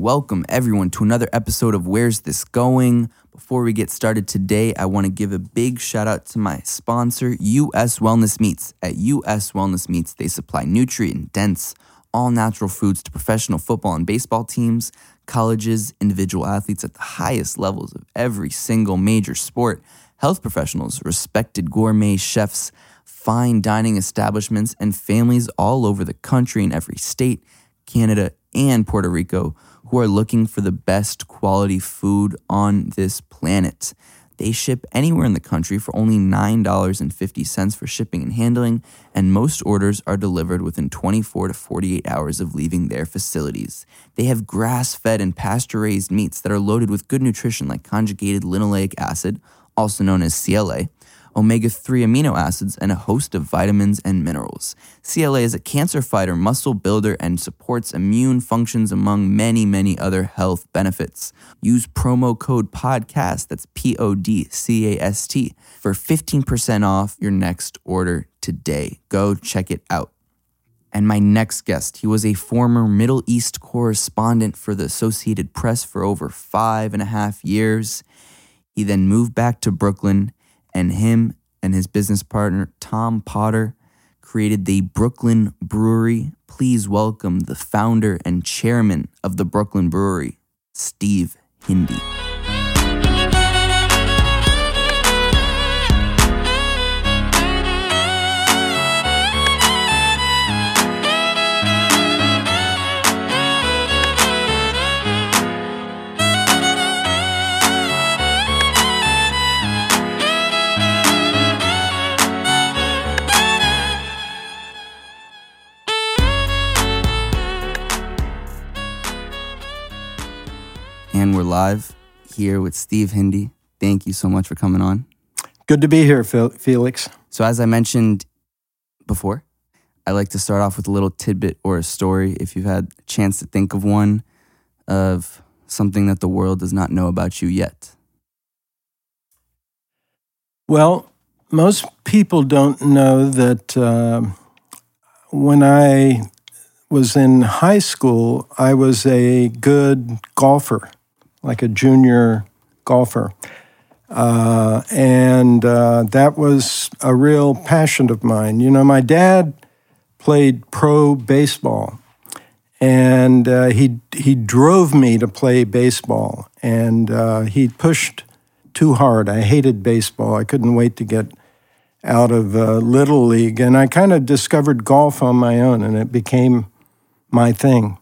Welcome everyone to another episode of Where's This Going? Before we get started today, I want to give a big shout out to my sponsor, U.S. Wellness Meats. At U.S. Wellness Meats, they supply nutrient-dense, all-natural foods to professional football and baseball teams, colleges, individual athletes at the highest levels of every single major sport, health professionals, respected gourmet chefs, fine dining establishments, and families all over the country in every state, Canada, and Puerto Rico who are looking for the best quality food on this planet. They ship anywhere in the country for only $9.50 for shipping and handling, and most orders are delivered within 24 to 48 hours of leaving their facilities. They have grass-fed and pasture-raised meats that are loaded with good nutrition like conjugated linoleic acid, also known as CLA, omega-3 amino acids, and a host of vitamins and minerals. CLA is a cancer fighter, muscle builder, and supports immune functions among many, many other health benefits. Use promo code PODCAST, that's P-O-D-C-A-S-T, for 15% off your next order today. Go check it out. And my next guest, he was a former Middle East correspondent for the Associated Press for over 5.5 years. He then moved back to Brooklyn, and him and his business partner, Tom Potter, created the Brooklyn Brewery. Please welcome the founder and chairman of the Brooklyn Brewery, Steve Hindy. And we're live here with Steve Hindy. Thank you so much for coming on. Good to be here, Felix. So as I mentioned before, I like to start off with a little tidbit or a story. If you've had a chance to think of one, of something that the world does not know about you yet. Well, most people don't know that when I was in high school, I was a good golfer, like a junior golfer. And that was a real passion of mine. You know, my dad played pro baseball, and he drove me to play baseball, and he pushed too hard. I hated baseball. I couldn't wait to get out of Little League, and I kind of discovered golf on my own, and it became my thing.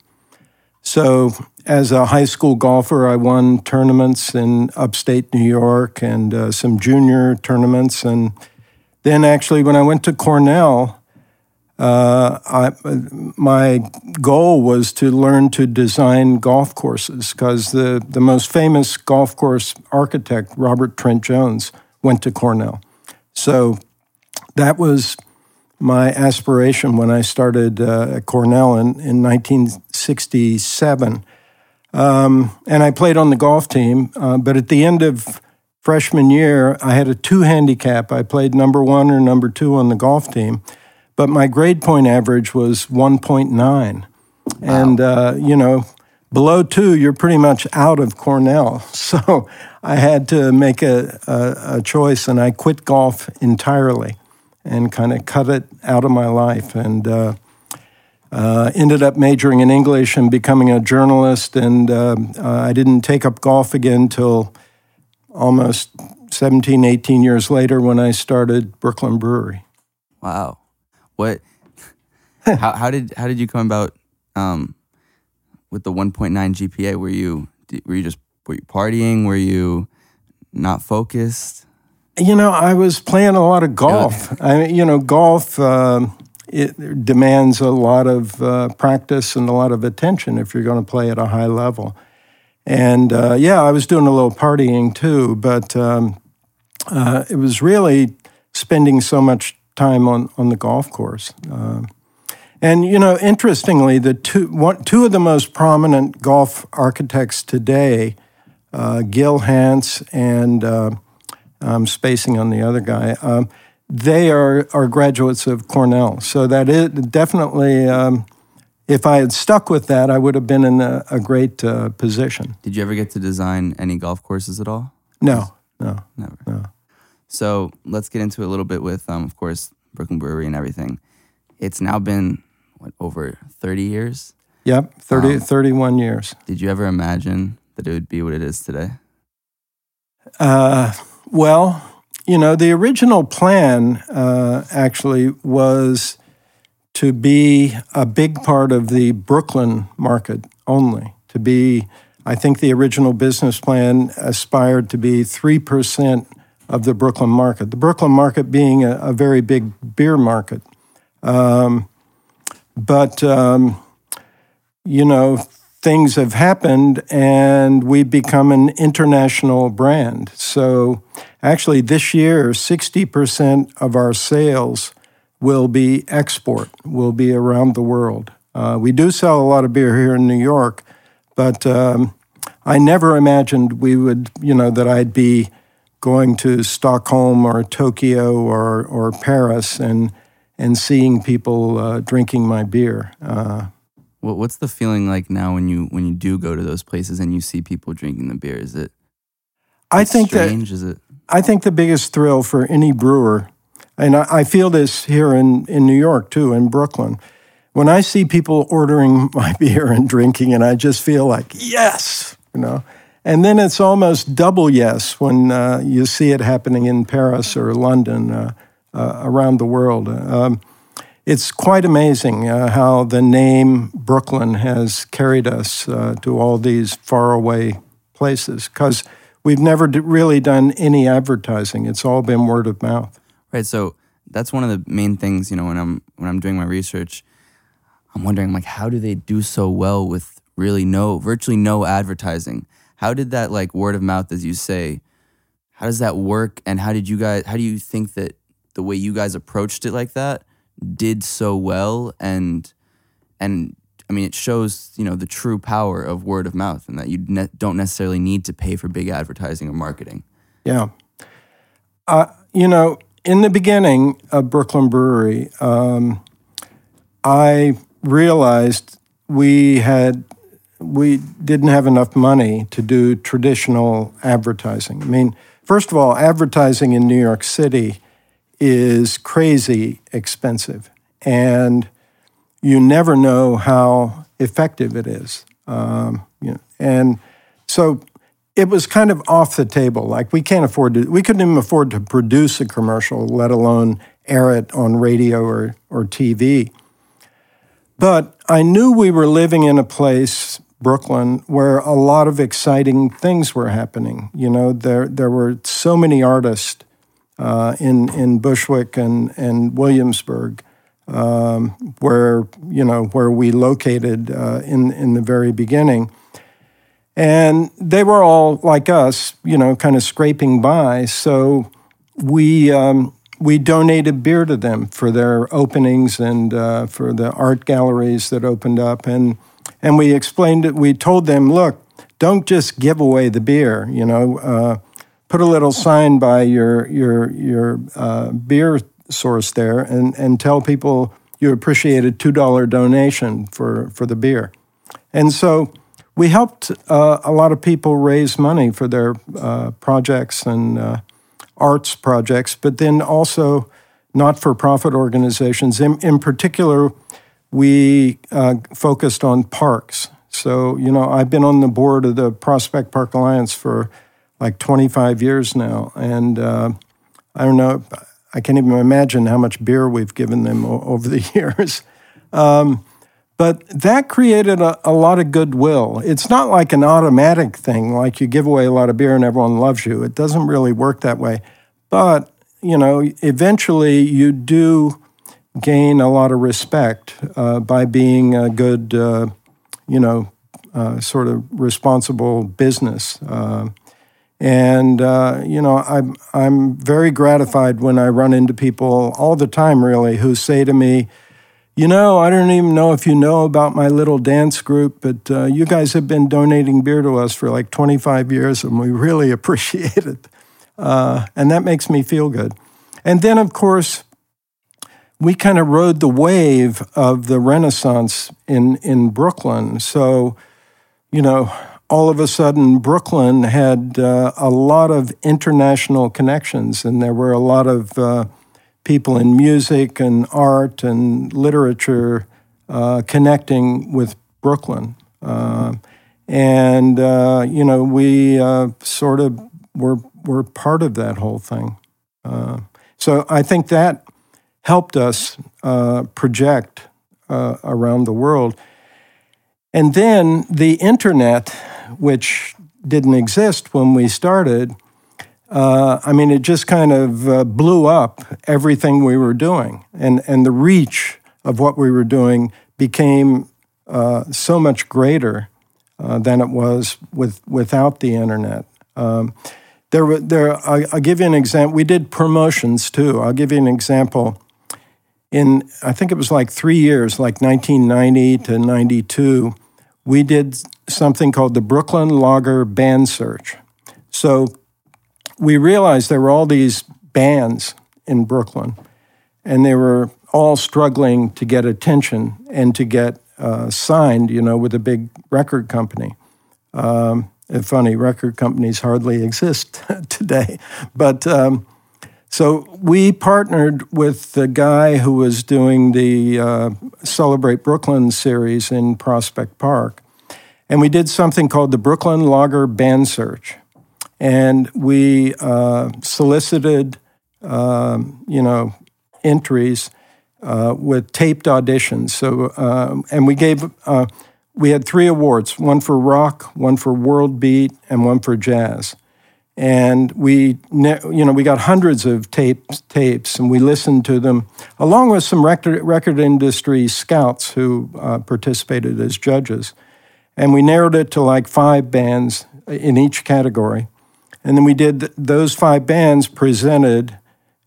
So as a high school golfer, I won tournaments in upstate New York and some junior tournaments. And then actually when I went to Cornell, my goal was to learn to design golf courses because the most famous golf course architect, Robert Trent Jones, went to Cornell. So that was my aspiration when I started at Cornell in 1967. And I played on the golf team, but at the end of freshman year, I had a 2 handicap. I played number 1 or number 2 on the golf team, but my grade point average was 1.9. Wow. And, you know, below 2, you're pretty much out of Cornell. So I had to make a choice, and I quit golf entirely and kind of cut it out of my life, and ended up majoring in English and becoming a journalist, and I didn't take up golf again till almost 17, 18 years later when I started Brooklyn Brewery. Wow. What? How did you come about with the 1.9 GPA? Were you partying? Were you not focused? You know, I was playing a lot of golf. I mean, you know, golf it demands a lot of practice and a lot of attention if you're going to play at a high level. And yeah, I was doing a little partying too, but it was really spending so much time on the golf course. And you know, interestingly, the two of the most prominent golf architects today, Gil Hanse and I'm spacing on the other guy. They are graduates of Cornell, so that is definitely if I had stuck with that, I would have been in a great position. Did you ever get to design any golf courses at all? No. Never. No. So let's get into it a little bit with, of course, Brooklyn Brewery and everything. It's now been, over 30 years? Yep, 31 years. Did you ever imagine that it would be what it is today? The original plan actually was to be a big part of the Brooklyn market only. To be, I think the original business plan aspired to be 3% of the Brooklyn market. The Brooklyn market being a very big beer market. Things have happened and we've become an international brand. So actually this year, 60% of our sales will be export, will be around the world. We do sell a lot of beer here in New York, but I never imagined we would, that I'd be going to Stockholm or Tokyo or Paris and seeing people drinking my beer. What's the feeling like now when you do go to those places and you see people drinking the beer? I think the biggest thrill for any brewer, and I feel this here in New York too, in Brooklyn, when I see people ordering my beer and drinking, and I just feel like, yes, And then it's almost double yes when you see it happening in Paris or London, around the world. It's quite amazing how the name Brooklyn has carried us to all these faraway places, because we've never really done any advertising. It's all been word of mouth. Right, so that's one of the main things, when I'm doing my research, I'm wondering, how do they do so well with virtually no advertising? How did that, word of mouth, as you say, how does that work, and how do you think that the way you guys approached it like that did so well, and I mean, it shows, the true power of word of mouth, and that you don't necessarily need to pay for big advertising or marketing. Yeah. In the beginning of Brooklyn Brewery, I realized we didn't have enough money to do traditional advertising. I mean, first of all, advertising in New York City is crazy expensive, and you never know how effective it is. And so it was kind of off the table. We couldn't even afford to produce a commercial, let alone air it on radio or TV. But I knew we were living in a place, Brooklyn, where a lot of exciting things were happening. There were so many artists in Bushwick and Williamsburg, where we located in the very beginning, and they were all like us, kind of scraping by. So we donated beer to them for their openings and for the art galleries that opened up, and we explained it. We told them, look, don't just give away the beer, Put a little sign by your beer source there, and tell people you appreciate a $2 donation for the beer. And so we helped a lot of people raise money for their projects and arts projects, but then also not-for-profit organizations. In particular, we focused on parks. So, I've been on the board of the Prospect Park Alliance for 25 years now, and I don't know, I can't even imagine how much beer we've given them over the years. But that created a lot of goodwill. It's not like an automatic thing, you give away a lot of beer and everyone loves you. It doesn't really work that way. But, eventually you do gain a lot of respect by being a good, sort of responsible business. And, I'm very gratified when I run into people all the time, really, who say to me, I don't even know if you know about my little dance group, but you guys have been donating beer to us for 25 years, and we really appreciate it. And that makes me feel good. And then, of course, we kind of rode the wave of the Renaissance in Brooklyn. So, you know, all of a sudden, Brooklyn had a lot of international connections, and there were a lot of people in music and art and literature connecting with Brooklyn. You know, we sort of were part of that whole thing. So I think that helped us project around the world. And then the internet, which didn't exist when we started, I mean, it just kind of blew up everything we were doing. And the reach of what we were doing became so much greater than it was without the internet. I'll give you an example. We did promotions too. I'll give you an example. In, I think it was like 3 years, like 1990 to 92, we did something called the Brooklyn Lager Band Search. So we realized there were all these bands in Brooklyn, and they were all struggling to get attention and to get signed, you know, with a big record company. Funny, record companies hardly exist today. But so we partnered with the guy who was doing the Celebrate Brooklyn series in Prospect Park. And we did something called the Brooklyn Lager Band Search. And we solicited, you know, entries with taped auditions. So, and we gave... we had 3 awards, one for rock, one for world beat, and one for jazz. And we, you know, we got hundreds of tapes, and we listened to them, along with some record industry scouts who participated as judges. And we narrowed it to like 5 bands in each category. And then we did those 5 bands presented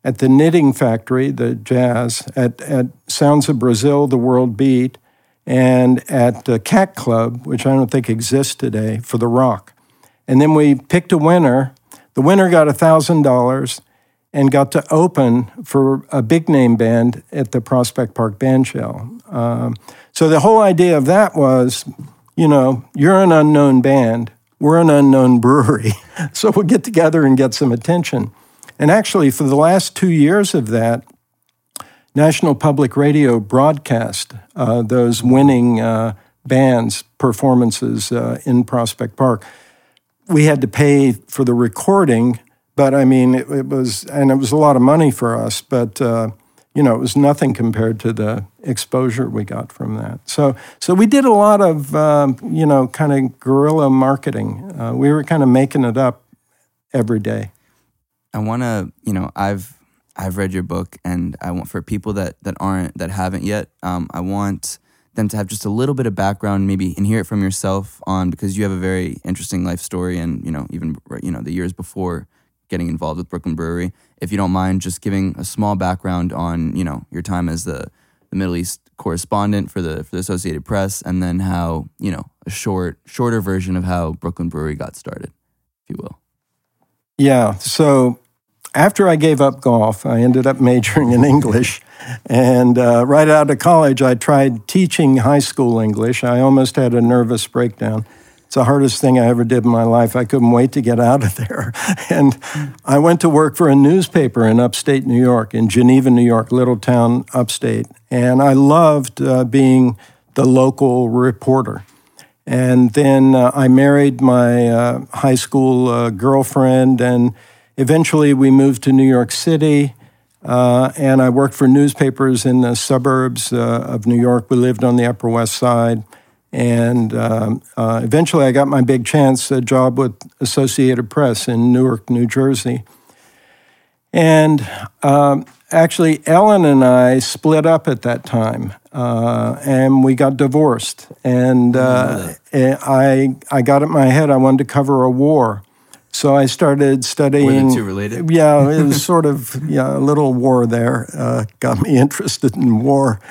at the Knitting Factory, the jazz, at Sounds of Brazil, the world beat, and at the Cat Club, which I don't think exists today, for the rock. And then we picked a winner. The winner got $1,000 and got to open for a big-name band at the Prospect Park Bandshell. So the whole idea of that was, you know, you're an unknown band, we're an unknown brewery, so we'll get together and get some attention. And actually, for the last 2 years of that, National Public Radio broadcast those winning bands' performances in Prospect Park. We had to pay for the recording, but I mean, it was a lot of money for us, but you know, it was nothing compared to the exposure we got from that. So we did a lot of you know, kind of guerrilla marketing. We were kind of making it up every day. I want to, you know, I've read your book, and I want, for people that haven't yet, I want them to have just a little bit of background, maybe, and hear it from yourself on, because you have a very interesting life story, and you know, even, you know, the years before getting involved with Brooklyn Brewery. If you don't mind, just giving a small background on, you know, your time as the Middle East correspondent for the Associated Press, and then how, you know, a shorter version of how Brooklyn Brewery got started, if you will. Yeah. So, after I gave up golf, I ended up majoring in English. And right out of college, I tried teaching high school English. I almost had a nervous breakdown. It's the hardest thing I ever did in my life. I couldn't wait to get out of there. And I went to work for a newspaper in upstate New York, in Geneva, New York, little town upstate. And I loved being the local reporter. And then I married my high school girlfriend, and eventually, we moved to New York City, and I worked for newspapers in the suburbs of New York. We lived on the Upper West Side, and eventually I got my big chance, a job with Associated Press in Newark, New Jersey. And actually, Ellen and I split up at that time, and we got divorced. And I got it in my head I wanted to cover a war. So I started studying... Were the two related? Yeah, it was sort of a little war there. Got me interested in war.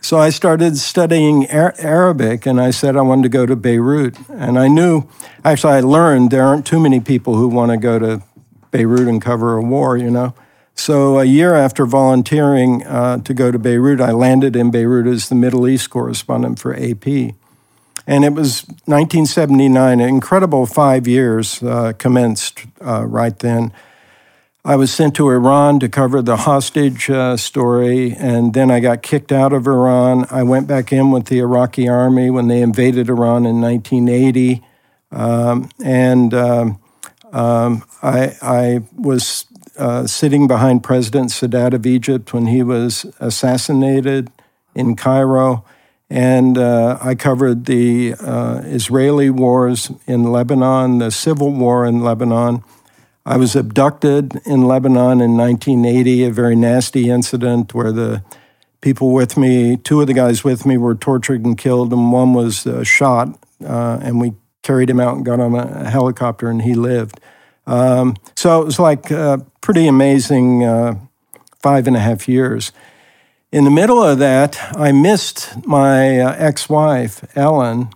So I started studying Arabic, and I said I wanted to go to Beirut. And I knew... Actually, I learned there aren't too many people who want to go to Beirut and cover a war, you know. So a year after volunteering to go to Beirut, I landed in Beirut as the Middle East correspondent for AP. And it was 1979, an incredible 5 years commenced right then. I was sent to Iran to cover the hostage story, and then I got kicked out of Iran. I went back in with the Iraqi army when they invaded Iran in 1980, I was sitting behind President Sadat of Egypt when he was assassinated in Cairo, and I covered the Israeli wars in Lebanon, the civil war in Lebanon. I was abducted in Lebanon in 1980, a very nasty incident where the people with me, two of the guys with me were tortured and killed, and one was shot, and we carried him out and got on a helicopter, and he lived. So it was like a pretty amazing 5.5 years. In the middle of that, I missed my ex-wife, Ellen,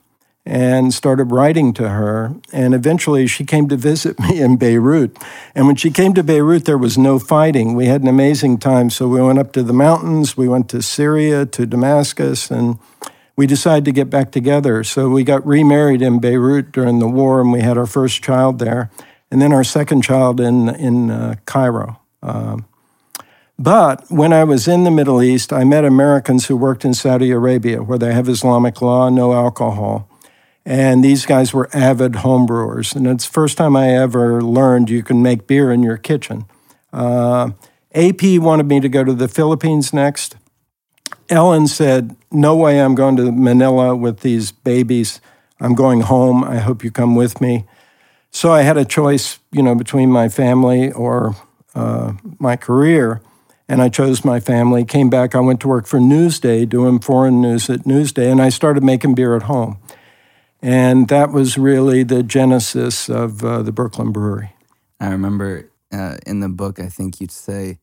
and started writing to her. And eventually she came to visit me in Beirut. And when she came to Beirut, there was no fighting. We had an amazing time. So we went up to the mountains, we went to Syria, to Damascus, and we decided to get back together. So we got remarried in Beirut during the war, and we had our first child there, and then our second child in Cairo. But when I was in the Middle East, I met Americans who worked in Saudi Arabia, where they have Islamic law, no alcohol. And these guys were avid homebrewers. And it's the first time I ever learned you can make beer in your kitchen. AP wanted me to go to the Philippines next. Ellen said, no way I'm going to Manila with these babies. I'm going home. I hope you come with me. So I had a choice, between my family or my career. And I chose my family, came back. I went to work for Newsday, doing foreign news at Newsday. And I started making beer at home. And that was really the genesis of the Brooklyn Brewery. I remember in the book, I think you'd say,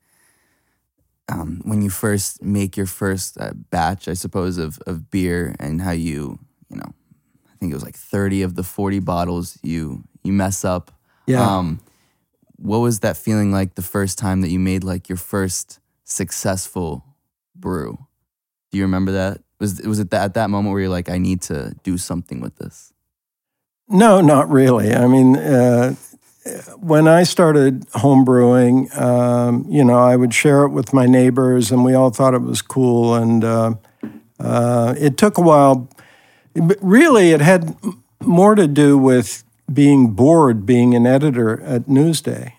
when you first make your first batch, I suppose, of beer, and how you I think it was like 30 of the 40 bottles you mess up. Yeah. What was that feeling like the first time that you made like your first successful brew? Do you remember that? Was it at that moment where you're like, I need to do something with this? No, not really. I mean, when I started homebrewing, I would share it with my neighbors, and we all thought it was cool. And it took a while. But really, it had more to do with being bored, being an editor at Newsday.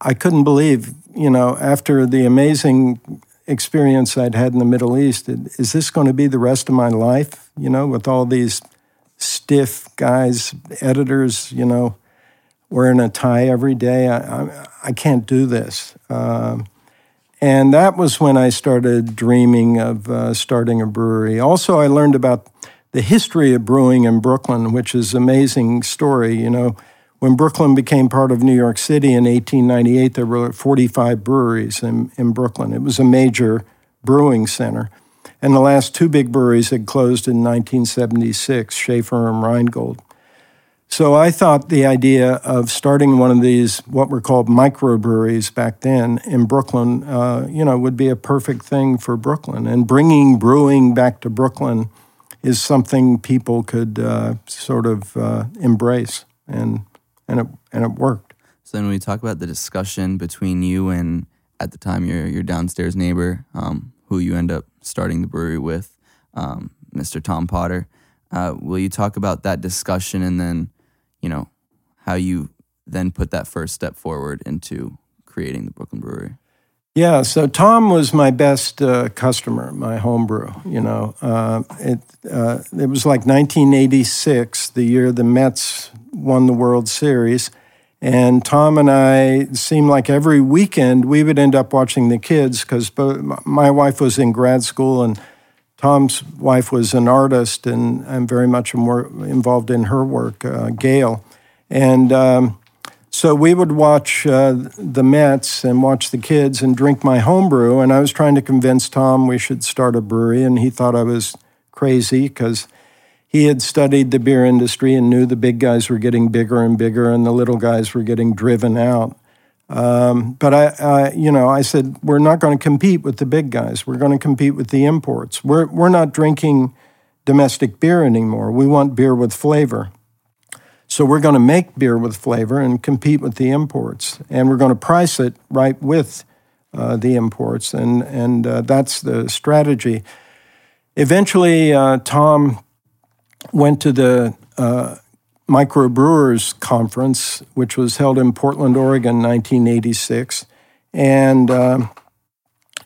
I couldn't believe, after the amazing experience I'd had in the Middle East, is this going to be the rest of my life, with all these stiff guys, editors, wearing a tie every day? I can't do this. And that was when I started dreaming of starting a brewery. Also, I learned about the history of brewing in Brooklyn, which is an amazing story. When Brooklyn became part of New York City in 1898, there were 45 breweries in Brooklyn. It was a major brewing center. And the last two big breweries had closed in 1976, Schaefer and Rheingold. So I thought the idea of starting one of these, what were called microbreweries back then in Brooklyn, would be a perfect thing for Brooklyn. And bringing brewing back to Brooklyn is something people could embrace. And it worked. So then when we talk about the discussion between you and, at the time, your downstairs neighbor, who you end up starting the brewery with, Mr. Tom Potter, will you talk about that discussion and then, how you then put that first step forward into creating the Brooklyn Brewery? Yeah, so Tom was my best customer, my homebrew. It was like 1986, the year the Mets won the World Series, and Tom and I seemed like every weekend we would end up watching the kids because my wife was in grad school and Tom's wife was an artist, and I'm very much involved in her work, Gail. And so we would watch the Mets and watch the kids and drink my homebrew, and I was trying to convince Tom we should start a brewery, and he thought I was crazy because he had studied the beer industry and knew the big guys were getting bigger and bigger and the little guys were getting driven out. But I, you know, I said, we're not going to compete with the big guys. We're going to compete with the imports. We're not drinking domestic beer anymore. We want beer with flavor. So we're going to make beer with flavor and compete with the imports. And we're going to price it right with the imports. And that's the strategy. Eventually, Tom went to the Micro Brewers Conference, which was held in Portland, Oregon, 1986. And,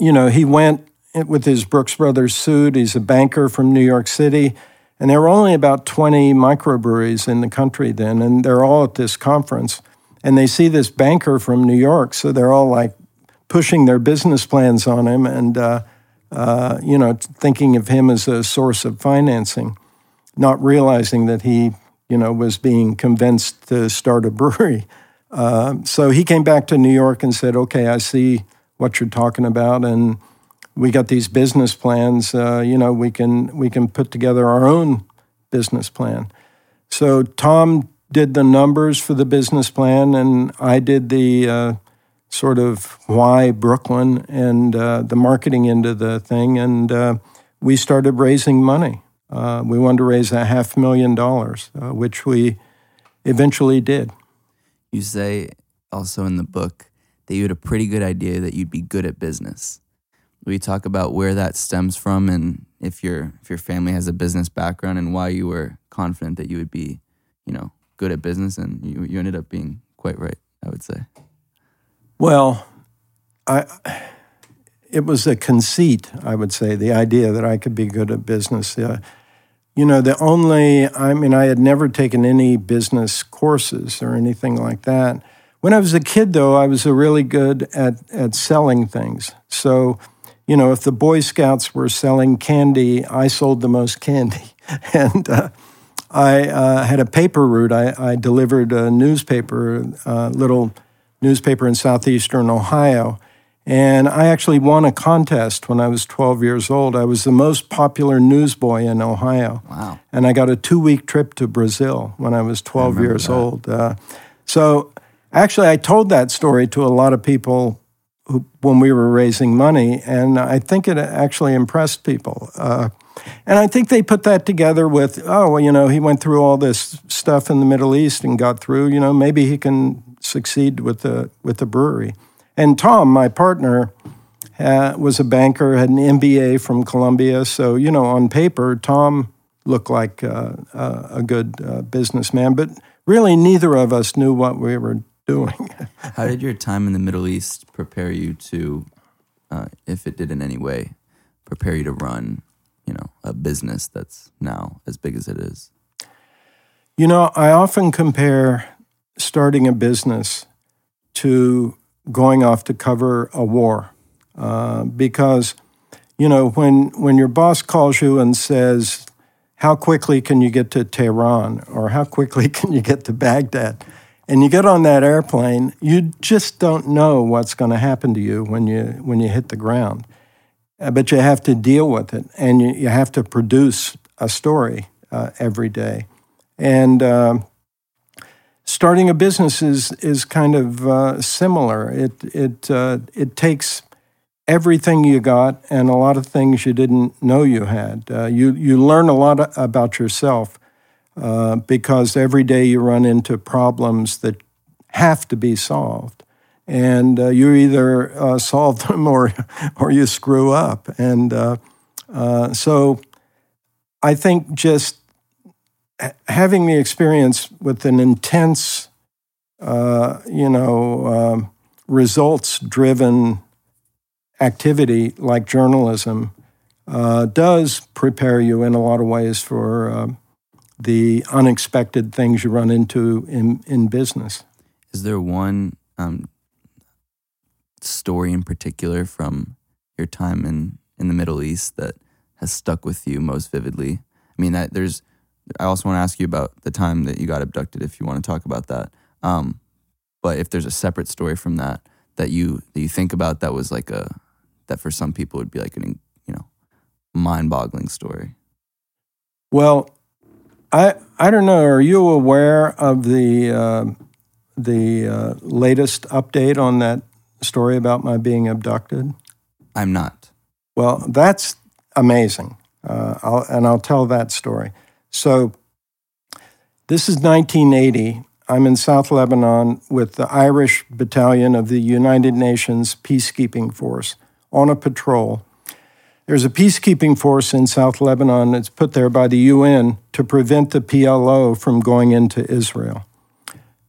you know, he went with his Brooks Brothers suit. He's a banker from New York City. And there were only about 20 microbreweries in the country then, and they're all at this conference. And they see this banker from New York, so they're all like pushing their business plans on him and, you know, thinking of him as a source of financing, not realizing that he, you know, was being convinced to start a brewery. So he came back to New York and said, okay, I see what you're talking about, and we got these business plans. You know, we can put together our own business plan. So Tom did the numbers for the business plan, and I did the sort of why Brooklyn and the marketing end of the thing. And we started raising money. We wanted to raise $500,000, which we eventually did. You say also in the book that you had a pretty good idea that you'd be good at business. We talk about where that stems from, and if your family has a business background, and why you were confident that you would be, you know, good at business, and you ended up being quite right, I would say. Well, it was a conceit, I would say, the idea that I could be good at business. You know, I had never taken any business courses or anything like that. When I was a kid, though, I was really good at selling things. So, you know, if the Boy Scouts were selling candy, I sold the most candy. And I had a paper route. I delivered a newspaper, a little newspaper in southeastern Ohio. And I actually won a contest when I was 12 years old. I was the most popular newsboy in Ohio. Wow. And I got a 2-week trip to Brazil when I was 12 years old. So actually, I told that story to a lot of people when we were raising money, and I think it actually impressed people. And I think they put that together with, oh, well, you know, he went through all this stuff in the Middle East and got through, you know, maybe he can succeed with the brewery. And Tom, my partner, was a banker, had an MBA from Columbia, so, you know, on paper, Tom looked like a good businessman, but really neither of us knew what we were doing. How did your time in the Middle East prepare you to, if it did in any way, prepare you to run, you know, a business that's now as big as it is? You know, I often compare starting a business to going off to cover a war, because, you know, when your boss calls you and says, how quickly can you get to Tehran, or how quickly can you get to Baghdad? And you get on that airplane, you just don't know what's going to happen to you when you hit the ground. But you have to deal with it, and you have to produce a story every day. And starting a business is kind of similar. It takes everything you got and a lot of things you didn't know you had. You learn a lot about yourself. Because every day you run into problems that have to be solved, and you either solve them or you screw up. And so I think just having the experience with an intense, results-driven activity like journalism does prepare you in a lot of ways for the unexpected things you run into in business. Is there one story in particular from your time in the Middle East that has stuck with you most vividly? I mean, I also want to ask you about the time that you got abducted, if you want to talk about that. But if there's a separate story from that you think about that was like that for some people would be like an, you know, mind-boggling story. Well, I don't know, are you aware of the the latest update on that story about my being abducted? I'm not. Well, that's amazing, I'll tell that story. So this is 1980. I'm in South Lebanon with the Irish Battalion of the United Nations Peacekeeping Force on a patrol. There's a peacekeeping force in South Lebanon that's put there by the UN to prevent the PLO from going into Israel.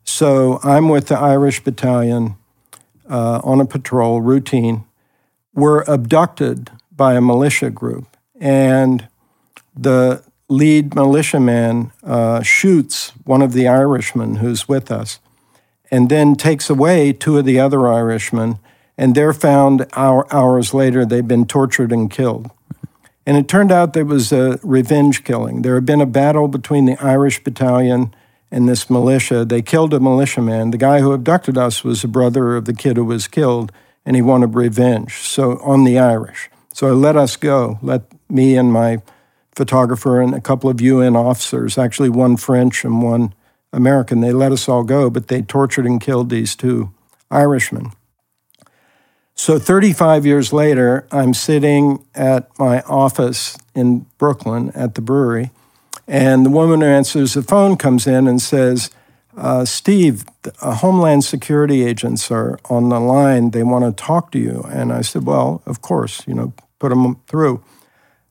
So I'm with the Irish Battalion on a patrol, routine. We're abducted by a militia group, and the lead militiaman shoots one of the Irishmen who's with us, and then takes away two of the other Irishmen, and they're found hours later. They've been tortured and killed. And it turned out there was a revenge killing. There had been a battle between the Irish Battalion and this militia. They killed a militiaman. The guy who abducted us was a brother of the kid who was killed, and he wanted revenge, so on the Irish. So they let us go, let me and my photographer and a couple of UN officers, actually one French and one American. They let us all go, but they tortured and killed these two Irishmen. So 35 years later, I'm sitting at my office in Brooklyn at the brewery, and the woman who answers the phone comes in and says, Steve, Homeland Security agents are on the line. They want to talk to you. And I said, well, of course, you know, put them through.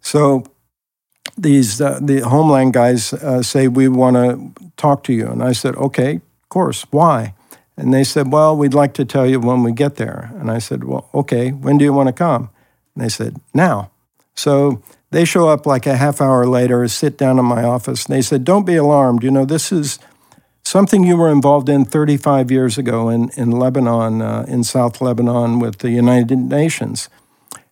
So these the Homeland guys say, we want to talk to you. And I said, okay, of course, why? And they said, well, we'd like to tell you when we get there. And I said, well, okay, when do you want to come? And they said, now. So they show up like a half hour later, sit down in my office, and they said, don't be alarmed. You know, this is something you were involved in 35 years ago in Lebanon, in South Lebanon with the United Nations.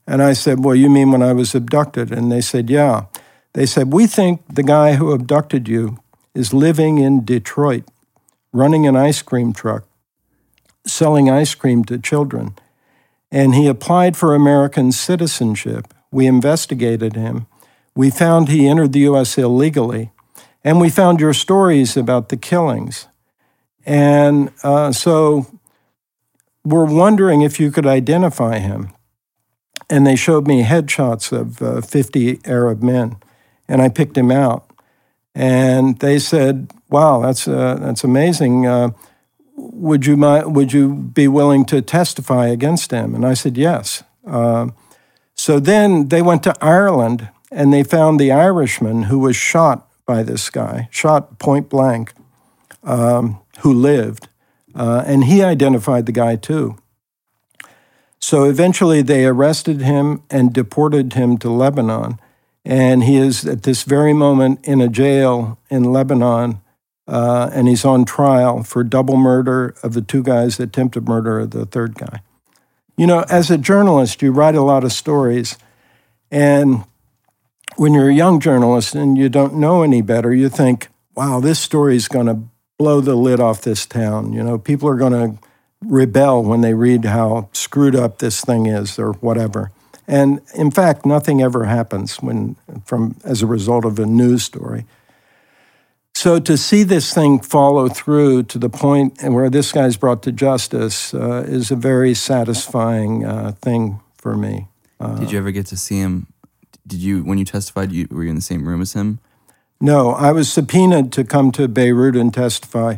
And I said, well, you mean when I was abducted? And they said, yeah. They said, we think the guy who abducted you is living in Detroit, running an ice cream truck, selling ice cream to children. And he applied for American citizenship. We investigated him. We found he entered the U.S. illegally. And we found your stories about the killings. And so we're wondering if you could identify him. And they showed me headshots of 50 Arab men. And I picked him out. And they said, wow, that's amazing. Would you be willing to testify against him? And I said, yes. So then they went to Ireland, and they found the Irishman who was shot by this guy, shot point blank, who lived. And he identified the guy too. So eventually they arrested him and deported him to Lebanon. And he is at this very moment in a jail in Lebanon, and he's on trial for double murder of the two guys, attempted murder of the third guy. You know, as a journalist, you write a lot of stories, and when you're a young journalist and you don't know any better, you think, wow, this story's going to blow the lid off this town. You know, people are going to rebel when they read how screwed up this thing is or whatever. And in fact, nothing ever happens as a result of a news story. So to see this thing follow through to the point where this guy's brought to justice is a very satisfying thing for me. Did you ever get to see him? When you testified, were you in the same room as him? No, I was subpoenaed to come to Beirut and testify.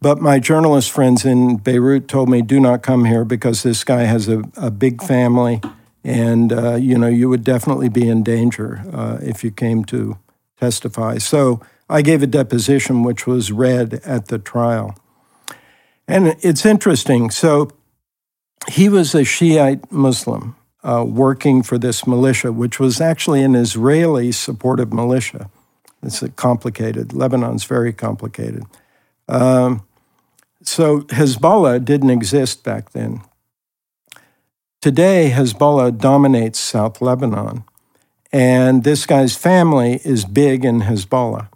But my journalist friends in Beirut told me, do not come here because this guy has a big family. And, you know, you would definitely be in danger if you came to testify. So I gave a deposition, which was read at the trial. And it's interesting. So he was a Shiite Muslim working for this militia, which was actually an Israeli-supported militia. It's complicated. Lebanon's very complicated. So Hezbollah didn't exist back then. Today, Hezbollah dominates South Lebanon, and this guy's family is big in Hezbollah.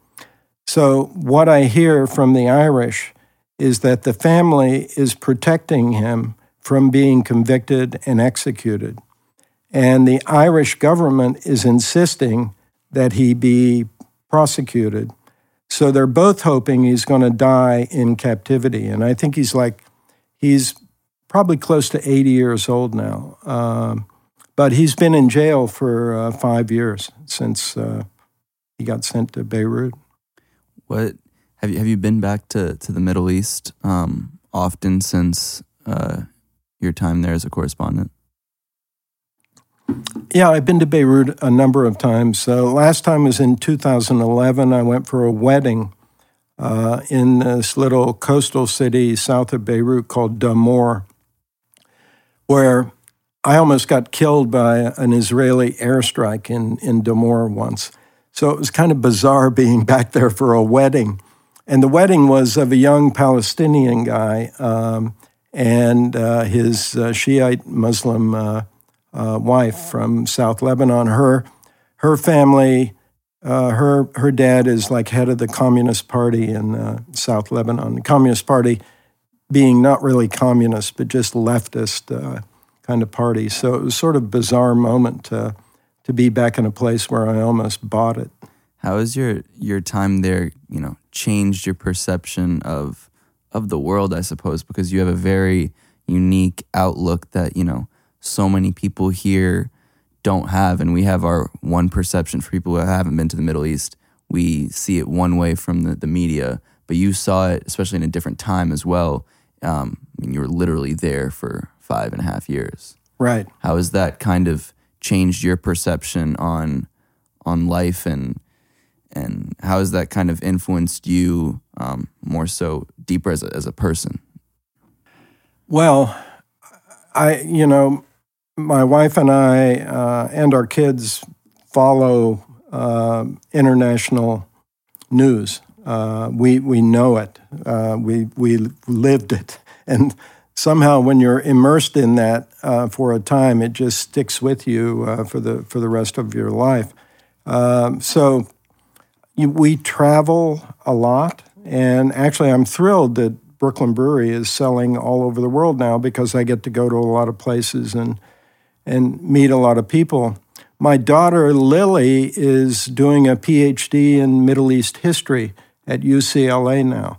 So what I hear from the Irish is that the family is protecting him from being convicted and executed. And the Irish government is insisting that he be prosecuted. So they're both hoping he's going to die in captivity. And I think he's probably close to 80 years old now. But he's been in jail for 5 years since he got sent to Beirut. What have you been back to the Middle East often since your time there as a correspondent? Yeah, I've been to Beirut a number of times. So last time was in 2011. I went for a wedding in this little coastal city south of Beirut called Damour, where I almost got killed by an Israeli airstrike in Damour once. So it was kind of bizarre being back there for a wedding. And the wedding was of a young Palestinian guy and his Shiite Muslim wife from South Lebanon. Her family, her dad is head of the Communist Party in South Lebanon. The Communist Party being not really communist, but just leftist kind of party. So it was sort of a bizarre moment to be back in a place where I almost bought it. How has your time there, changed your perception of the world, I suppose, because you have a very unique outlook that, so many people here don't have, and we have our one perception. For people who haven't been to the Middle East, we see it one way from the media, but you saw it, especially in a different time as well. You were literally there for 5.5 years. Right. How has that kind of changed your perception on life, and how has that kind of influenced you more so deeper as a person? Well, my wife and I and our kids follow international news. We know it. We lived it. And somehow when you're immersed in that for a time, it just sticks with you for the rest of your life. We travel a lot. And actually, I'm thrilled that Brooklyn Brewery is selling all over the world now because I get to go to a lot of places and meet a lot of people. My daughter, Lily, is doing a PhD in Middle East history at UCLA now.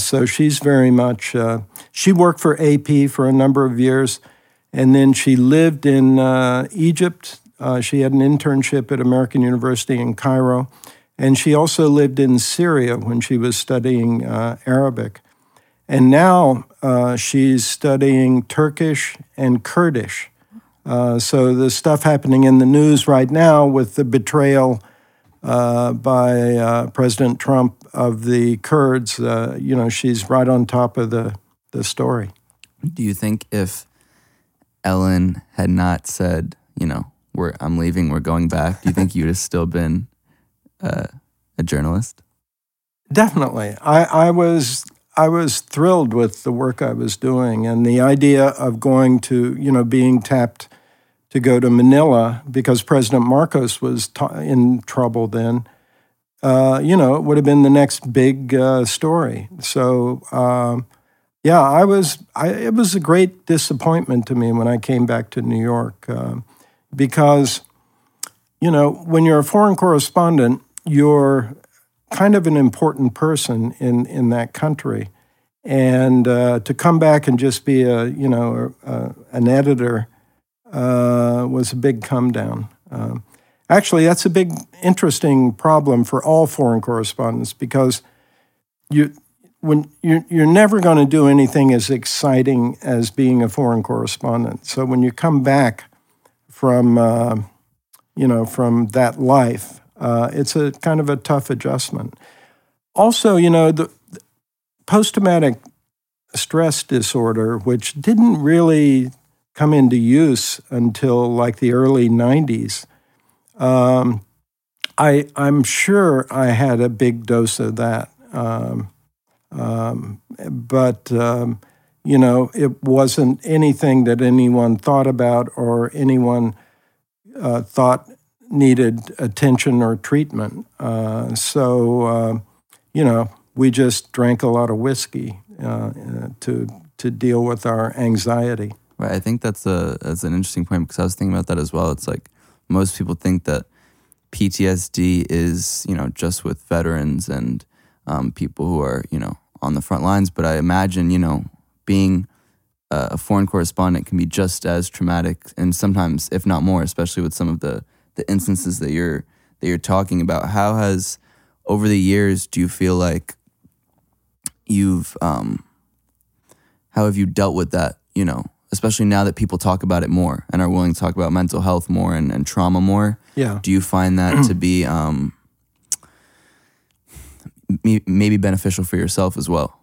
So she's very much, she worked for AP for a number of years, and then she lived in Egypt. She had an internship at American University in Cairo, and she also lived in Syria when she was studying Arabic. And now she's studying Turkish and Kurdish. So the stuff happening in the news right now with the betrayal by President Trump of the Kurds, she's right on top of the story. Do you think if Ellen had not said, I'm leaving, we're going back, do you think you'd have still been a journalist? Definitely. I was thrilled with the work I was doing, and the idea of going to, being tapped to go to Manila because President Marcos was in trouble then, it would have been the next big story. So, it was a great disappointment to me when I came back to New York because, when you're a foreign correspondent, you're kind of an important person in that country. And to come back and just be an editor was a big come down. Actually, that's a big, interesting problem for all foreign correspondents because you're never going to do anything as exciting as being a foreign correspondent. So when you come back from that life, it's a kind of a tough adjustment. Also, the post-traumatic stress disorder, which didn't really come into use until the early 90s, I'm sure I had a big dose of that. But it wasn't anything that anyone thought about or anyone thought needed attention or treatment. So we just drank a lot of whiskey to deal with our anxiety. Right. I think that's an interesting point because I was thinking about that as well. It's most people think that PTSD is, you know, just with veterans and people who are, you know, on the front lines. But I imagine, you know, being a foreign correspondent can be just as traumatic, and sometimes, if not more, especially with some of the instances that you're talking about. How has, over the years, do you feel like you've, how have you dealt with that, you know, especially now that people talk about it more and are willing to talk about mental health more and trauma more? Yeah. Do you find that to be maybe beneficial for yourself as well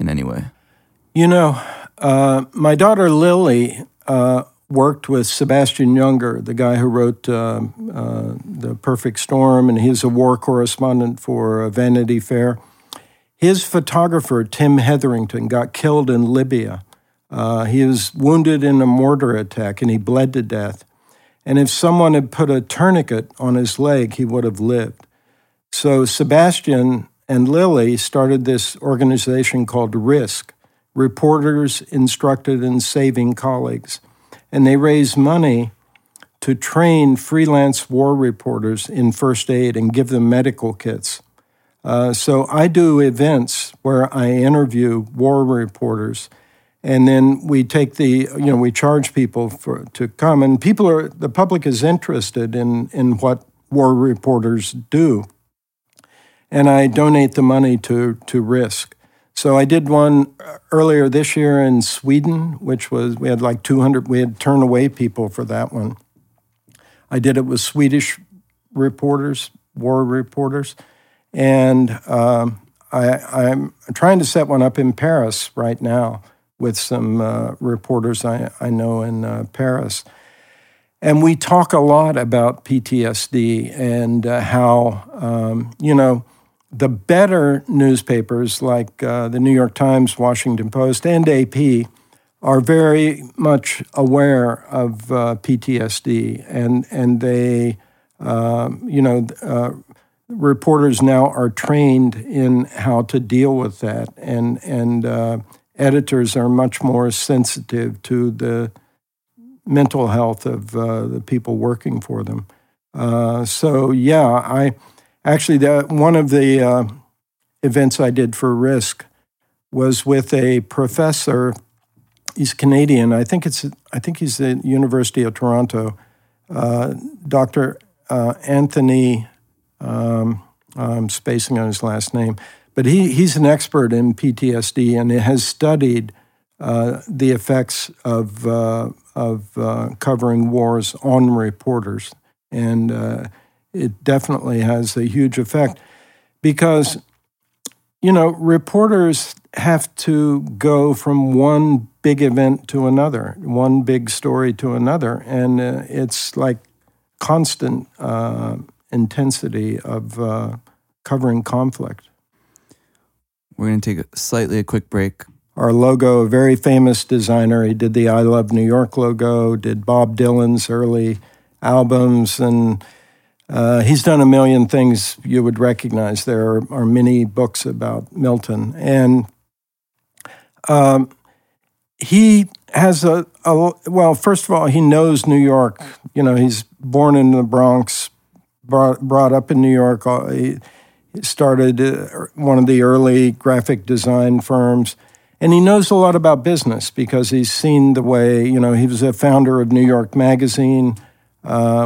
in any way? You know, my daughter Lily worked with Sebastian Junger, the guy who wrote The Perfect Storm, and he's a war correspondent for Vanity Fair. His photographer, Tim Hetherington, got killed in Libya. He was wounded in a mortar attack, and he bled to death. And if someone had put a tourniquet on his leg, he would have lived. So Sebastian and Lily started this organization called RISC, Reporters Instructed in Saving Colleagues. And they raise money to train freelance war reporters in first aid and give them medical kits. So I do events where I interview war reporters, and then we take the, you know, we charge people to come. And the public is interested in what war reporters do. And I donate the money to RISC. So I did one earlier this year in Sweden, which was, we had like 200, we had turned away people for that one. I did it with Swedish reporters, war reporters. And I'm trying to set one up in Paris right now with some reporters I know in Paris. And we talk a lot about PTSD and how, you know, the better newspapers like the New York Times, Washington Post, and AP are very much aware of PTSD, and they, you know, reporters now are trained in how to deal with that, and editors are much more sensitive to the mental health of the people working for them. So yeah, Actually, one of the events I did for RISC was with a professor. He's Canadian. I think he's at University of Toronto. Dr. Anthony, I'm spacing on his last name, but he's an expert in PTSD and has studied the effects of covering wars on reporters, and it definitely has a huge effect because, you know, reporters have to go from one big event to another, one big story to another, and it's like constant intensity of covering conflict. We're going to take a quick break. Our logo, a very famous designer, he did the I Love New York logo, did Bob Dylan's early albums, and he's done a million things you would recognize. There are many books about Milton. And he has well, first of all, he knows New York. You know, he's born in the Bronx, brought up in New York. He started one of the early graphic design firms. And he knows a lot about business because he's seen the way, you know, he was a founder of New York Magazine,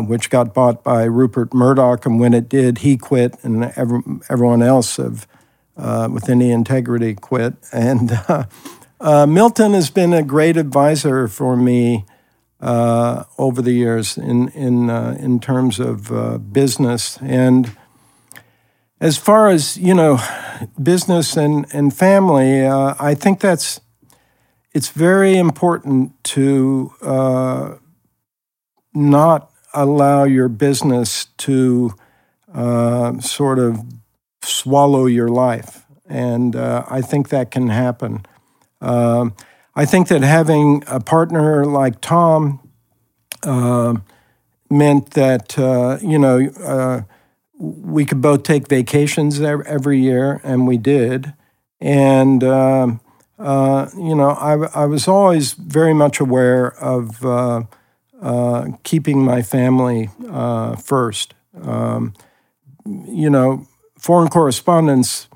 which got bought by Rupert Murdoch, and when it did, he quit, and everyone else with any integrity quit. And Milton has been a great advisor for me over the years in terms of business. And as far as, you know, business and family, I think it's very important to not allow your business to sort of swallow your life. And I think that can happen. I think that having a partner like Tom meant that, you know, we could both take vacations every year, and we did. And you know, I was always very much aware of keeping my family first. You know, foreign correspondents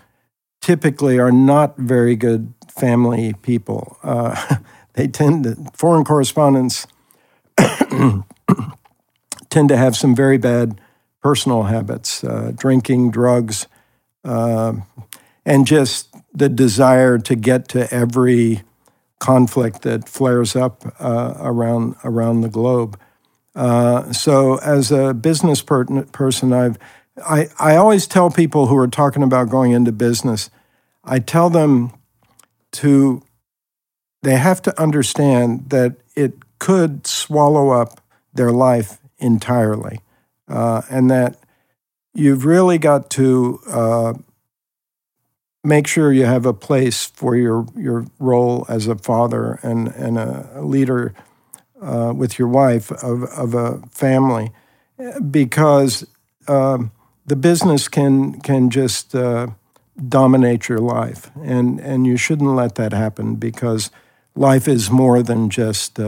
typically are not very good family people. They tend to, foreign correspondents tend to have some very bad personal habits, drinking, drugs, and just the desire to get to every conflict that flares up around the globe. So as a business person, I always tell people who are talking about going into business, I tell them they have to understand that it could swallow up their life entirely, and that you've really got to make sure you have a place for your role as a father and a leader with your wife of a family, because the business can just dominate your life, and you shouldn't let that happen, because life is more than just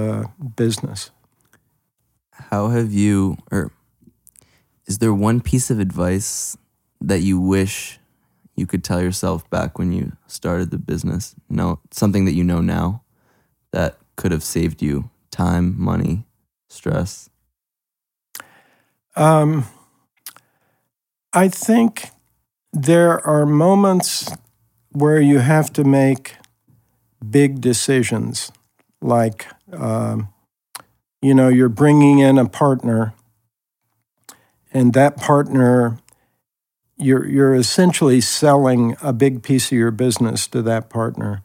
business. How have you, or is there one piece of advice that you wish you could tell yourself back when you started the business? No, something that you know now that could have saved you time, money, stress? I think there are moments where you have to make big decisions, like, you know, you're bringing in a partner, and that partner, you're essentially selling a big piece of your business to that partner.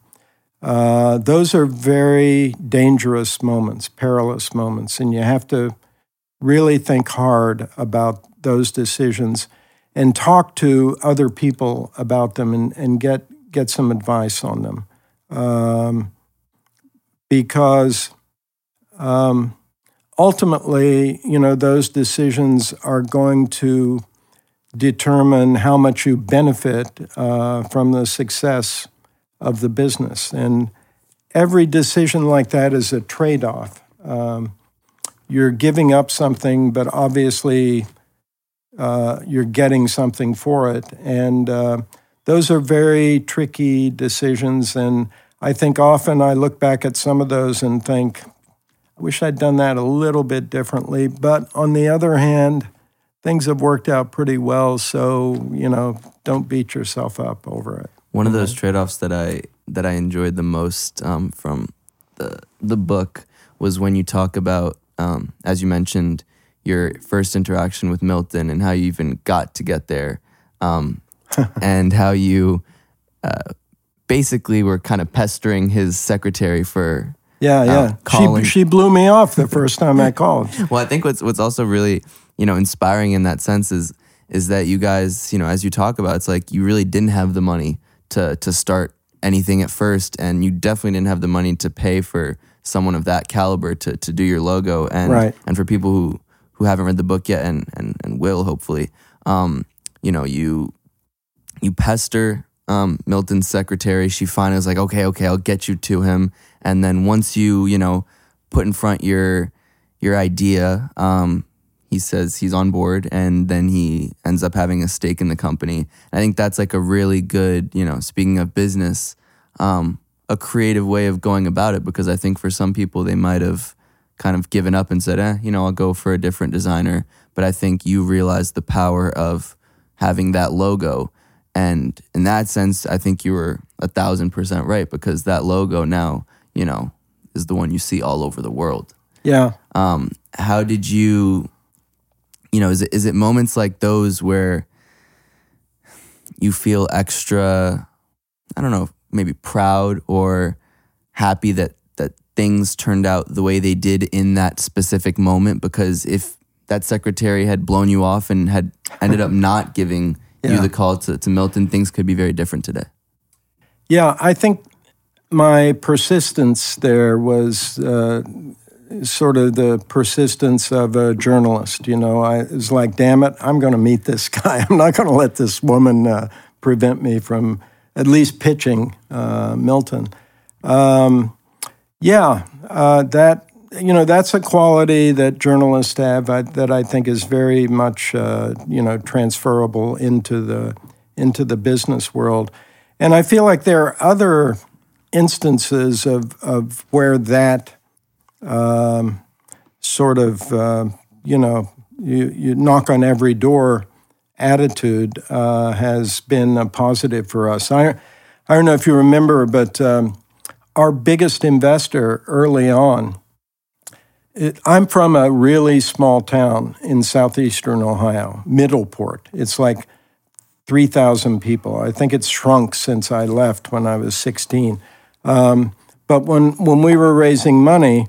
Those are very dangerous moments, perilous moments, and you have to really think hard about those decisions and talk to other people about them and get some advice on them. Because ultimately, you know, those decisions are going to determine how much you benefit from the success of the business. And every decision like that is a trade-off. You're giving up something, but obviously you're getting something for it. And those are very tricky decisions. And I think often I look back at some of those and think, I wish I'd done that a little bit differently. But on the other hand, things have worked out pretty well. So, you know, don't beat yourself up over it. One of those trade-offs that I enjoyed the most from the book was when you talk about, as you mentioned, your first interaction with Milton and how you even got to get there, and how you basically were kind of pestering his secretary for calling. She blew me off the first time I called. Well, I think what's also really, you know, inspiring in that sense is that you guys, you know, as you talk about, it's like you really didn't have the money to start anything at first, and you definitely didn't have the money to pay for someone of that caliber to do your logo, and right. And for people who haven't read the book yet and will hopefully, you know, you pester Milton's secretary. She finally was like, okay, I'll get you to him. And then once you know, put in front your idea, he says he's on board, and then he ends up having a stake in the company. And I think that's like a really good, you know, speaking of business, a creative way of going about it, because I think for some people they might have kind of given up and said, you know, I'll go for a different designer. But I think you realize the power of having that logo. And in that sense, I think you were 1,000% right, because that logo now, you know, is the one you see all over the world. Yeah. How did you, you know, is it moments like those where you feel extra, I don't know, maybe proud or happy that things turned out the way they did in that specific moment? Because if that secretary had blown you off and had ended up not giving you the call to Milton, things could be very different today. Yeah, I think my persistence there was sort of the persistence of a journalist. You know, I was like, damn it, I'm going to meet this guy. I'm not going to let this woman prevent me from at least pitching Milton. That you know, that's a quality that journalists have that I think is very much, transferable into the business world. And I feel like there are other instances of where that you knock on every door attitude has been a positive for us. I don't know if you remember, but our biggest investor early on, I'm from a really small town in southeastern Ohio, Middleport. It's like 3,000 people. I think it's shrunk since I left when I was 16. But when we were raising money,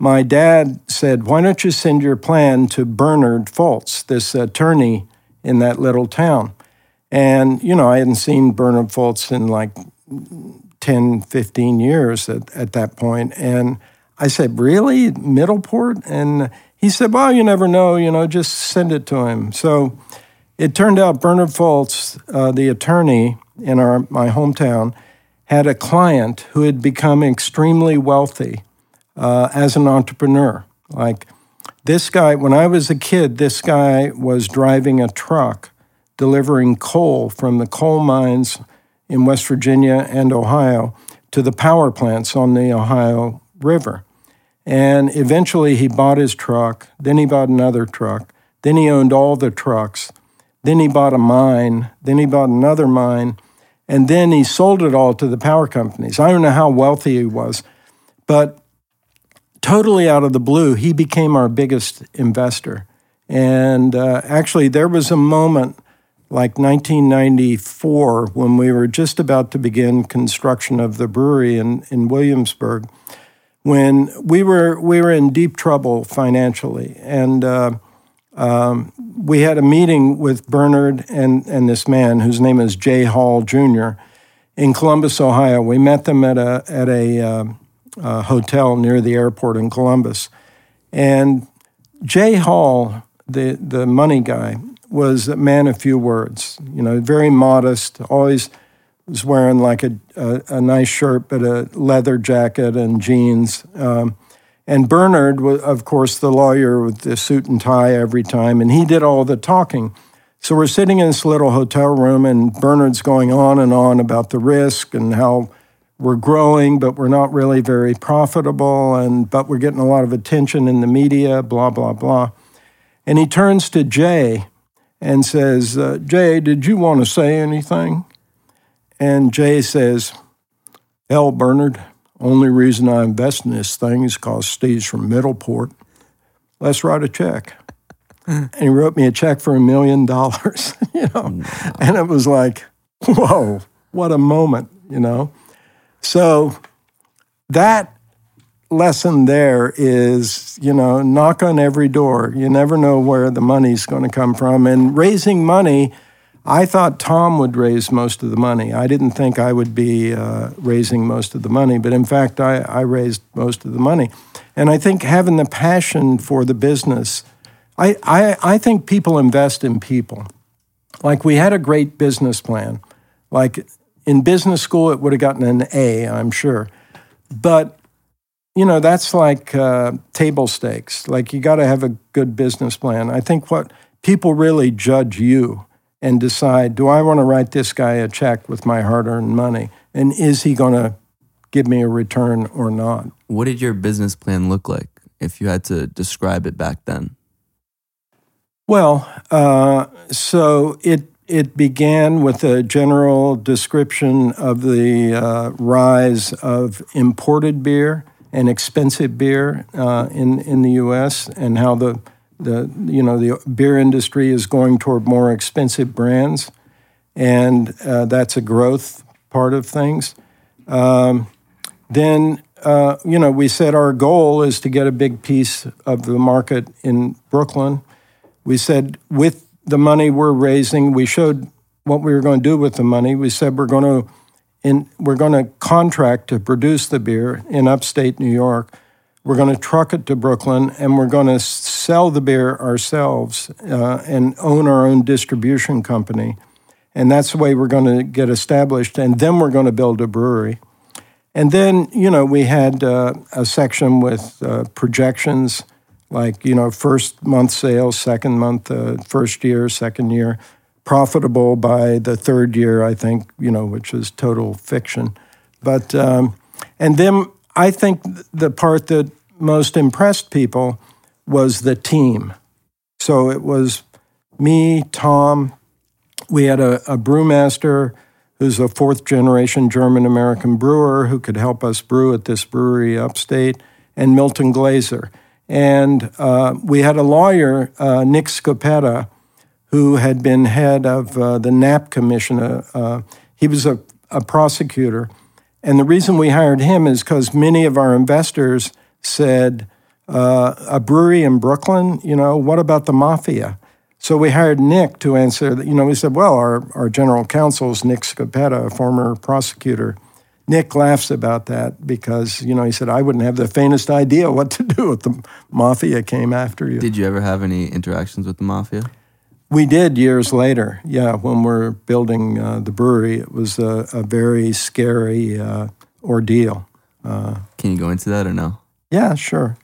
my dad said, why don't you send your plan to Bernard Fultz, this attorney in that little town? And, I hadn't seen Bernard Fultz in like 10, 15 years at that point. And I said, really? Middleport? And he said, well, you never know, just send it to him. So it turned out Bernard Fultz, the attorney in my hometown, had a client who had become extremely wealthy as an entrepreneur. Like this guy, when I was a kid, this guy was driving a truck delivering coal from the coal mines in West Virginia and Ohio to the power plants on the Ohio River. And eventually he bought his truck, then he bought another truck, then he owned all the trucks, then he bought a mine, then he bought another mine, and then he sold it all to the power companies. I don't know how wealthy he was, but totally out of the blue, he became our biggest investor. And actually, there was a moment like 1994 when we were just about to begin construction of the brewery in Williamsburg, when we were in deep trouble financially. And we had a meeting with Bernard and this man whose name is Jay Hall Jr. in Columbus, Ohio. We met them at a hotel near the airport in Columbus. And Jay Hall, the money guy, was a man of few words, very modest, always was wearing like a nice shirt but a leather jacket and jeans. And Bernard was, of course, the lawyer with the suit and tie every time, and he did all the talking. So we're sitting in this little hotel room, and Bernard's going on and on about the risk and how we're growing, but we're not really very profitable, but we're getting a lot of attention in the media, blah, blah, blah. And he turns to Jay and says, Jay, did you want to say anything? And Jay says, hell, Bernard, only reason I invest in this thing is because Steve's from Middleport. Let's write a check. And he wrote me a check for $1 million, And it was like, whoa, what a moment, So that lesson there is, knock on every door. You never know where the money's going to come from. And raising money, I thought Tom would raise most of the money. I didn't think I would be raising most of the money, but in fact, I raised most of the money. And I think having the passion for the business, I think people invest in people. Like we had a great business plan. Like in business school, it would have gotten an A, I'm sure. But, that's like table stakes. Like you got to have a good business plan. I think what people really judge you and decide, do I want to write this guy a check with my hard-earned money? And is he going to give me a return or not? What did your business plan look like if you had to describe it back then? Well, so it began with a general description of the rise of imported beer and expensive beer in the U.S. and how the beer industry is going toward more expensive brands, and that's a growth part of things. Then we said our goal is to get a big piece of the market in Brooklyn. We said with the money we're raising, we showed what we were going to do with the money. We said we're going to contract to produce the beer in upstate New York. We're going to truck it to Brooklyn, and we're going to sell the beer ourselves and own our own distribution company. And that's the way we're going to get established. And then we're going to build a brewery. And then, you know, we had a section with projections, like, you know, first month sales, second month, first year, second year, profitable by the third year, I think, you know, which is total fiction. But, and then I think the part that most impressed people was the team. So it was me, Tom, we had a brewmaster who's a fourth-generation German-American brewer who could help us brew at this brewery upstate, and Milton Glaser. And we had a lawyer, Nick Scopetta, who had been head of the Knapp Commission. He was a prosecutor. And the reason we hired him is because many of our investors said, a brewery in Brooklyn, you know, what about the mafia? So we hired Nick to answer, you know, we said, well, our general counsel is Nick Scopetta, a former prosecutor. Nick laughs about that because, you know, he said, I wouldn't have the faintest idea what to do if the mafia came after you. Did you ever have any interactions with the mafia? We did years later, yeah. When we're building the brewery, it was a very scary ordeal. Can you go into that or no? Yeah, sure.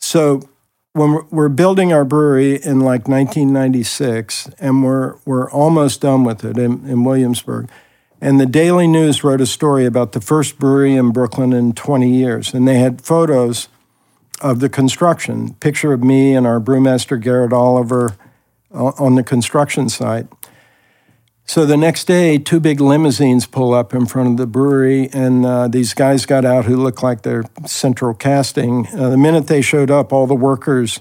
So... when we're building our brewery in like 1996, and we're almost done with it in Williamsburg, and the Daily News wrote a story about the first brewery in Brooklyn in 20 years, and they had photos of the construction, picture of me and our brewmaster Garrett Oliver on the construction site. So the next day, two big limousines pull up in front of the brewery, and these guys got out who looked like they're central casting. The minute they showed up, all the workers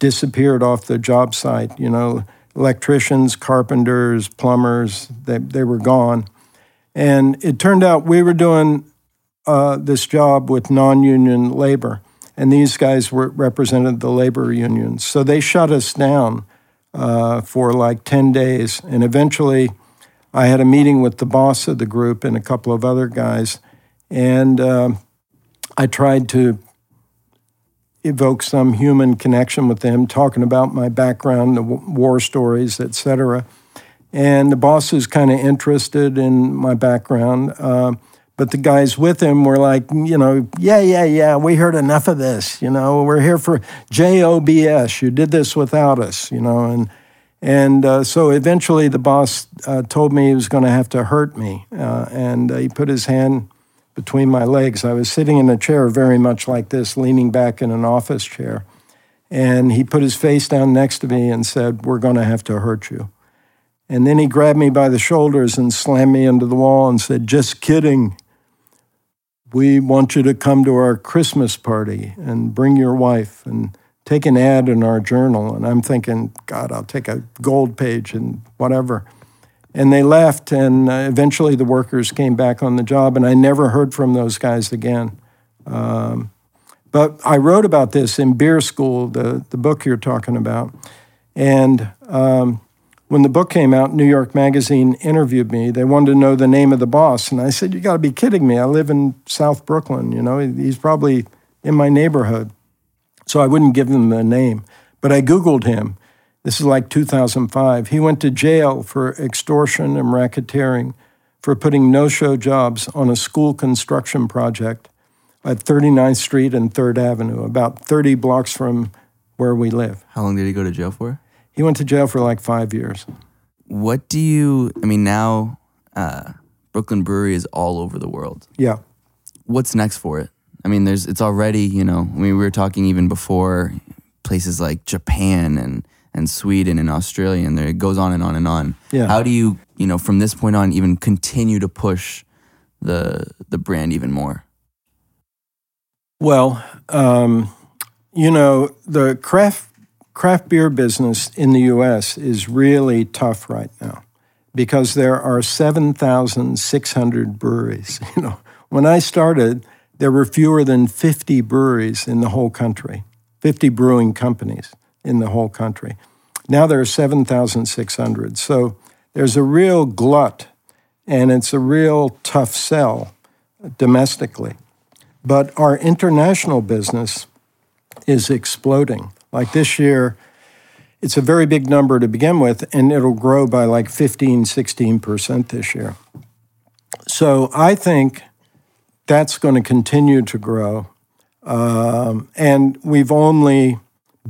disappeared off the job site. You know, electricians, carpenters, plumbers, they were gone. And it turned out we were doing this job with non-union labor, and these guys represented the labor unions. So they shut us down for like 10 days, and eventually... I had a meeting with the boss of the group and a couple of other guys, and I tried to evoke some human connection with them, talking about my background, the war stories, et cetera. And the boss was kind of interested in my background, but the guys with him were like, you know, yeah, we heard enough of this, you know, we're here for JOBS, you did this without us, you know, And so eventually the boss told me he was going to have to hurt me, and he put his hand between my legs. I was sitting in a chair very much like this, leaning back in an office chair, and he put his face down next to me and said, "We're going to have to hurt you." And then he grabbed me by the shoulders and slammed me into the wall and said, "Just kidding. We want you to come to our Christmas party and bring your wife and take an ad in our journal." And I'm thinking, God, I'll take a gold page and whatever. And they left, and eventually the workers came back on the job, and I never heard from those guys again. But I wrote about this in Beer School, the book you're talking about. And when the book came out, New York Magazine interviewed me. They wanted to know the name of the boss. And I said, you got to be kidding me. I live in South Brooklyn. You know, he's probably in my neighborhood. So I wouldn't give them the name. But I Googled him. This is like 2005. He went to jail for extortion and racketeering for putting no-show jobs on a school construction project at 39th Street and 3rd Avenue, about 30 blocks from where we live. How long did he go to jail for? He went to jail for like 5 years. What do you... I mean, now Brooklyn Brewery is all over the world. Yeah. What's next for it? I mean, it's already, you know, I mean, we were talking even before, places like Japan and Sweden and Australia, and there, it goes on and on and on. Yeah. How do you, you know, from this point on, even continue to push the brand even more? Well, you know, the craft beer business in the U.S. is really tough right now because there are 7,600 breweries. You know, when I started... there were fewer than 50 breweries in the whole country, 50 brewing companies in the whole country. Now there are 7,600. So there's a real glut, and it's a real tough sell domestically. But our international business is exploding. Like this year, it's a very big number to begin with, and it'll grow by like 15-16% this year. So I think That's going to continue to grow. And we've only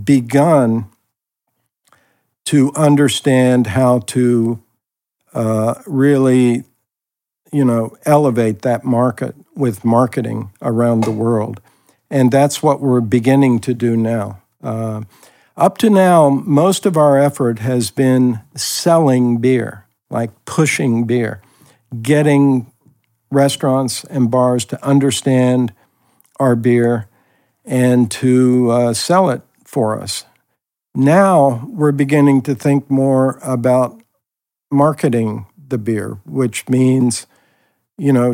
begun to understand how to really, elevate that market with marketing around the world. And that's what we're beginning to do now. Up to now, most of our effort has been selling beer, like pushing beer, getting restaurants and bars to understand our beer and to sell it for us. Now we're beginning to think more about marketing the beer, which means,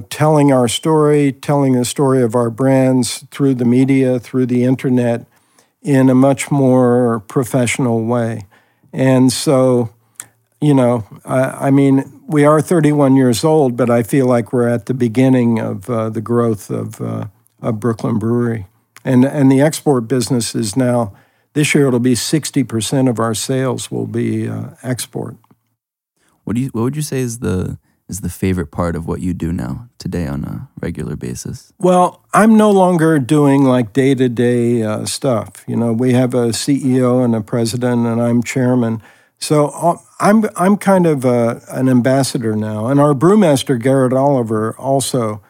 telling our story, telling the story of our brands through the media, through the internet, in a much more professional way. And so, we are 31 years old, but I feel like we're at the beginning of the growth of Brooklyn Brewery. And the export business is now, this year it'll be 60% of our sales will be export. What would you say is the favorite part of what you do now today on a regular basis? Well, I'm no longer doing like day-to-day stuff. We have a CEO and a president, and I'm chairman. So I'm kind of an ambassador now. And our brewmaster, Garrett Oliver, also.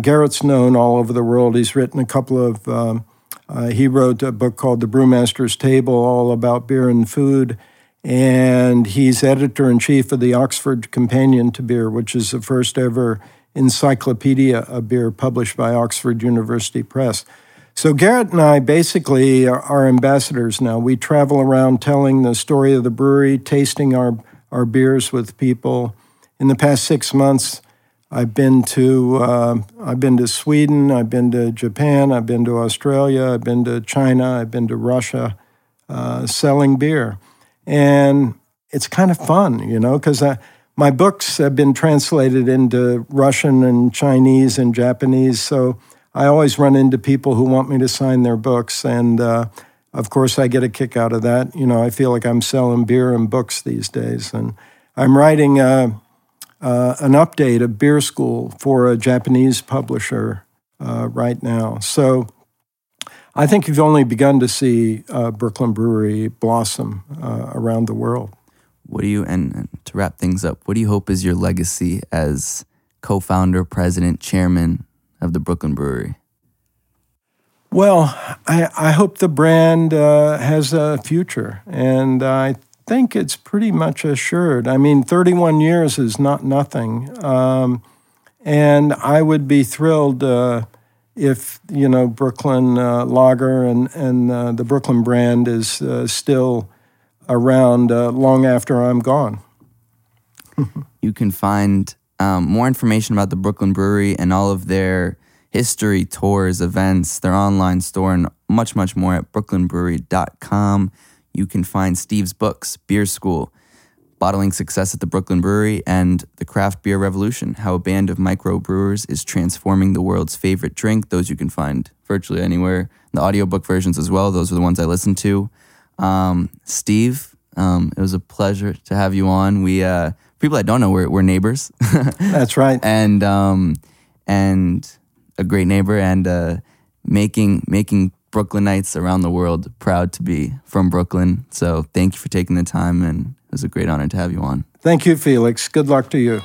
Garrett's known all over the world. He's written a couple of... he wrote a book called The Brewmaster's Table, all about beer and food. And he's editor-in-chief of the Oxford Companion to Beer, which is the first ever encyclopedia of beer published by Oxford University Press. So Garrett and I basically are ambassadors now. We travel around telling the story of the brewery, tasting our beers with people. In the past 6 months, I've been to Sweden, I've been to Japan, I've been to Australia, I've been to China, I've been to Russia, selling beer. And it's kind of fun, because my books have been translated into Russian and Chinese and Japanese, so I always run into people who want me to sign their books, and of course I get a kick out of that. I feel like I'm selling beer and books these days, and I'm writing an update of Beer School for a Japanese publisher right now. So I think you've only begun to see Brooklyn Brewery blossom around the world. And to wrap things up, what do you hope is your legacy as co-founder, president, chairman of the Brooklyn Brewery? Well, I hope the brand has a future, and I think it's pretty much assured. 31 years is not nothing, and I would be thrilled if Brooklyn Lager and the Brooklyn brand is still around long after I'm gone. You can find more information about the Brooklyn Brewery and all of their history, tours, events, their online store, and much, much more at brooklynbrewery.com. You can find Steve's books, Beer School, Bottling Success at the Brooklyn Brewery, and The Craft Beer Revolution, How a Band of Microbrewers is Transforming the World's Favorite Drink. Those you can find virtually anywhere. The audiobook versions as well. Those are the ones I listened to. Steve, it was a pleasure to have you on. We, people that don't know, we're neighbors. That's right. And a great neighbor, and making Brooklynites around the world proud to be from Brooklyn. So thank you for taking the time, and it was a great honor to have you on. Thank you, Felix. Good luck to you.